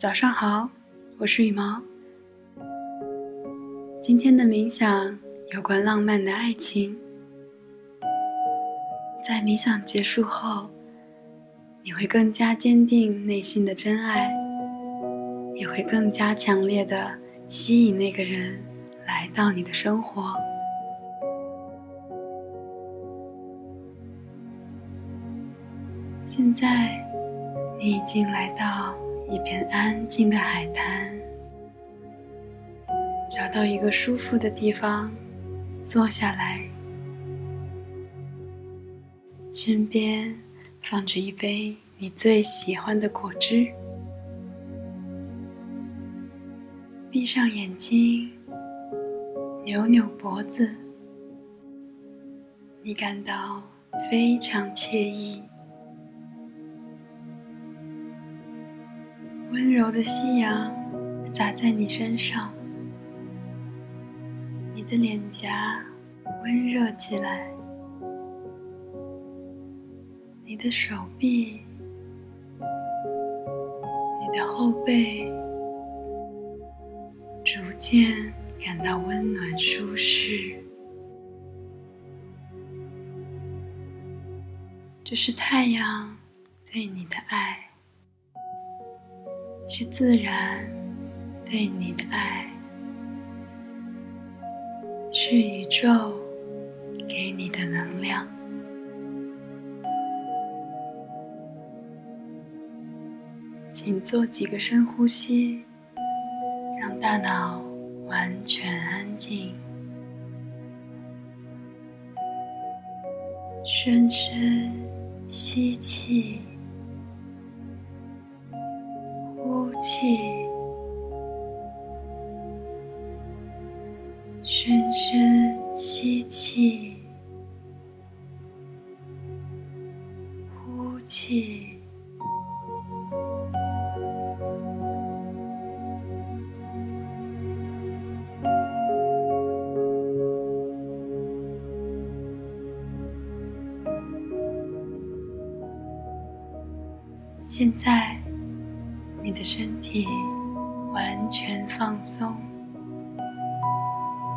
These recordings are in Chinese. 早上好，我是羽毛。今天的冥想有关浪漫的爱情。在冥想结束后，你会更加坚定内心的真爱，也会更加强烈地吸引那个人来到你的生活。现在你已经来到一片安静的海滩，找到一个舒服的地方坐下来，身边放着一杯你最喜欢的果汁，闭上眼睛，扭扭脖子，你感到非常惬意。温柔的夕阳洒在你身上，你的脸颊温热起来，你的手臂，你的后背逐渐感到温暖舒适。这是太阳对你的爱，是自然对你的爱，是宇宙给你的能量。请做几个深呼吸，让大脑完全安静，深深吸气，气，深深吸气，呼气。现在你的身体完全放松，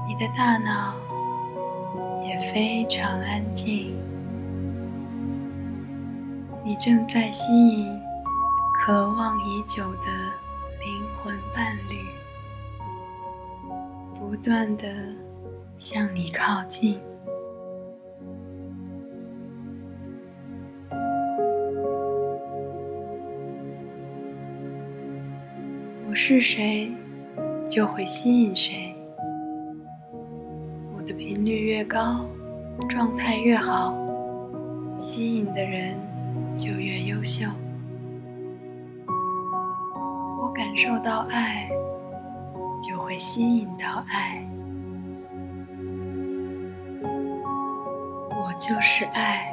你的大脑也非常安静，你正在吸引渴望已久的灵魂伴侣，不断地向你靠近。我是谁，就会吸引谁。我的频率越高，状态越好，吸引的人就越优秀。我感受到爱，就会吸引到爱。我就是爱，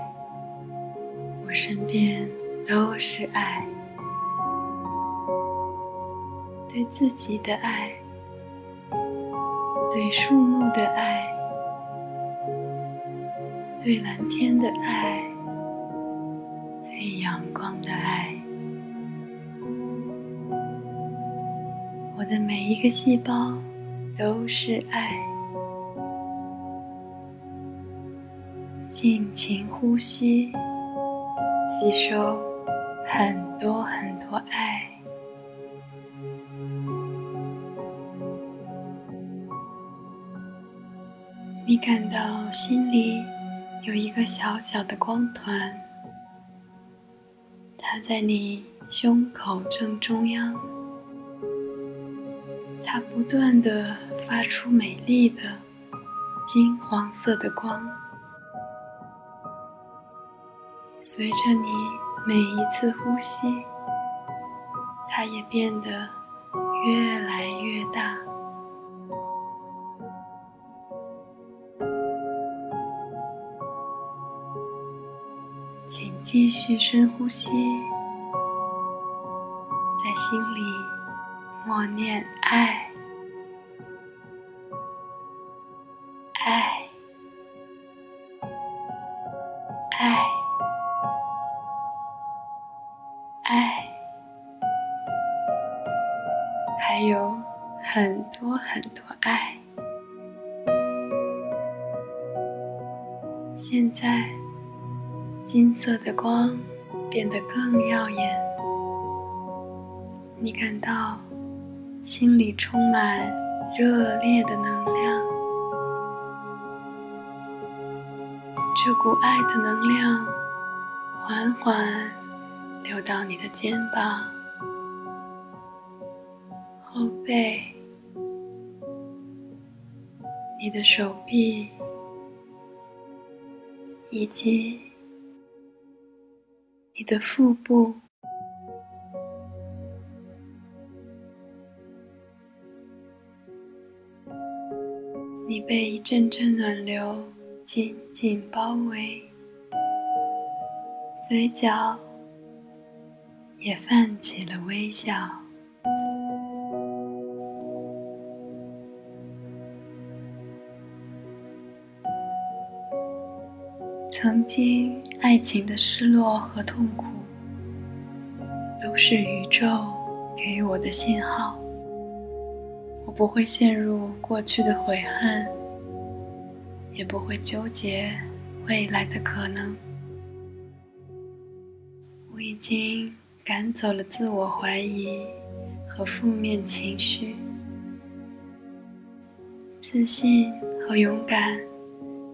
我身边都是爱。对自己的爱，对树木的爱，对蓝天的爱，对阳光的爱。我的每一个细胞都是爱。尽情呼吸，吸收很多很多爱。你感到心里有一个小小的光团，它在你胸口正中央，它不断地发出美丽的金黄色的光。随着你每一次呼吸，它也变得越来越大。请继续深呼吸，在心里默念爱，爱，爱，爱。还有很多很多爱。现在，金色的光变得更耀眼，你感到心里充满热烈的能量。这股爱的能量缓缓流到你的肩膀、后背、你的手臂，以及你的腹部。你被一阵阵暖流紧紧包围，嘴角也泛起了微笑。曾经爱情的失落和痛苦，都是宇宙给我的信号。我不会陷入过去的悔恨，也不会纠结未来的可能。我已经赶走了自我怀疑和负面情绪，自信和勇敢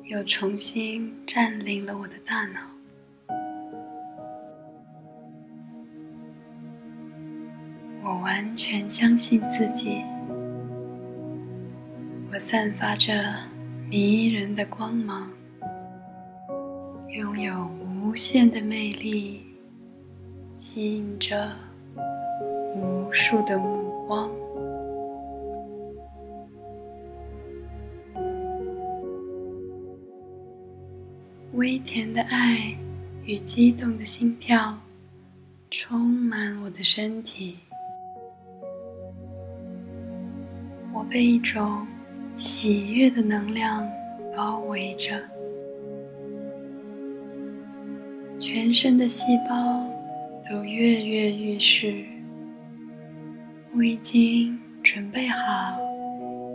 又重新占领了我的大脑。我完全相信自己，我散发着迷人的光芒，拥有无限的魅力，吸引着无数的目光。微甜的爱与激动的心跳充满我的身体，我被一种喜悦的能量包围着，全身的细胞都跃跃欲试，我已经准备好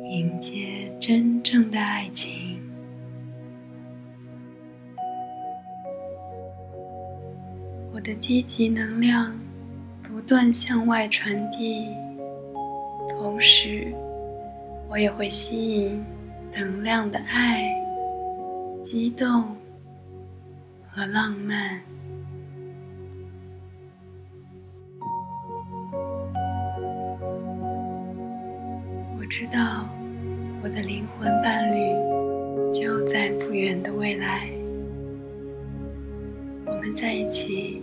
迎接真正的爱情。我的积极能量不断向外传递，同时我也会吸引能量的爱、激动和浪漫。知道我的灵魂伴侣就在不远的未来，我们在一起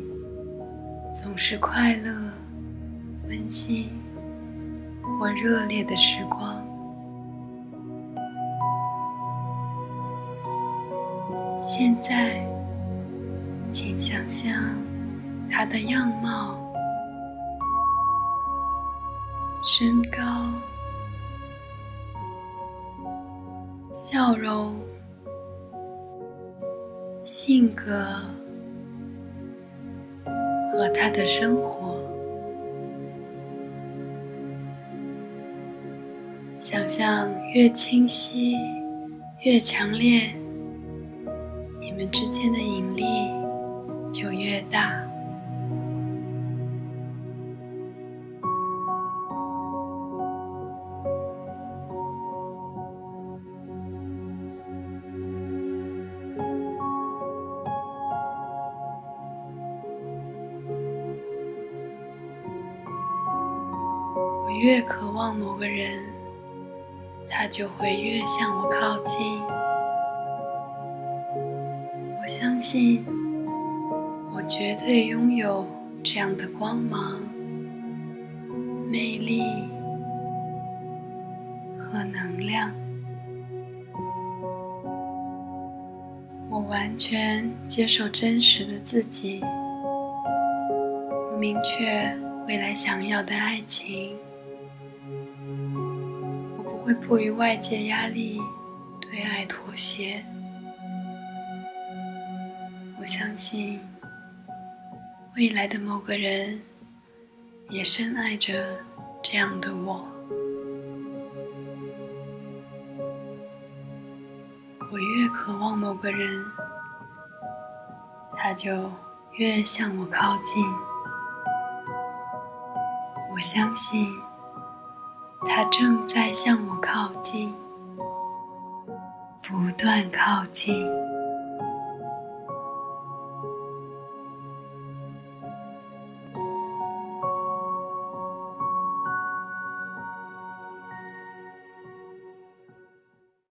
总是快乐、温馨或热烈的时光。现在请想象他的样貌、身高、笑容、性格和他的生活，想象越清晰、越强烈，你们之间的引力就越大。越渴望某个人，他就会越向我靠近。我相信，我绝对拥有这样的光芒、魅力和能量。我完全接受真实的自己，我明确未来想要的爱情。会迫于外界压力对爱妥协，我相信未来的某个人也深爱着这样的我，我越渴望某个人，他就越向我靠近。我相信他正在向我靠近，不断靠近。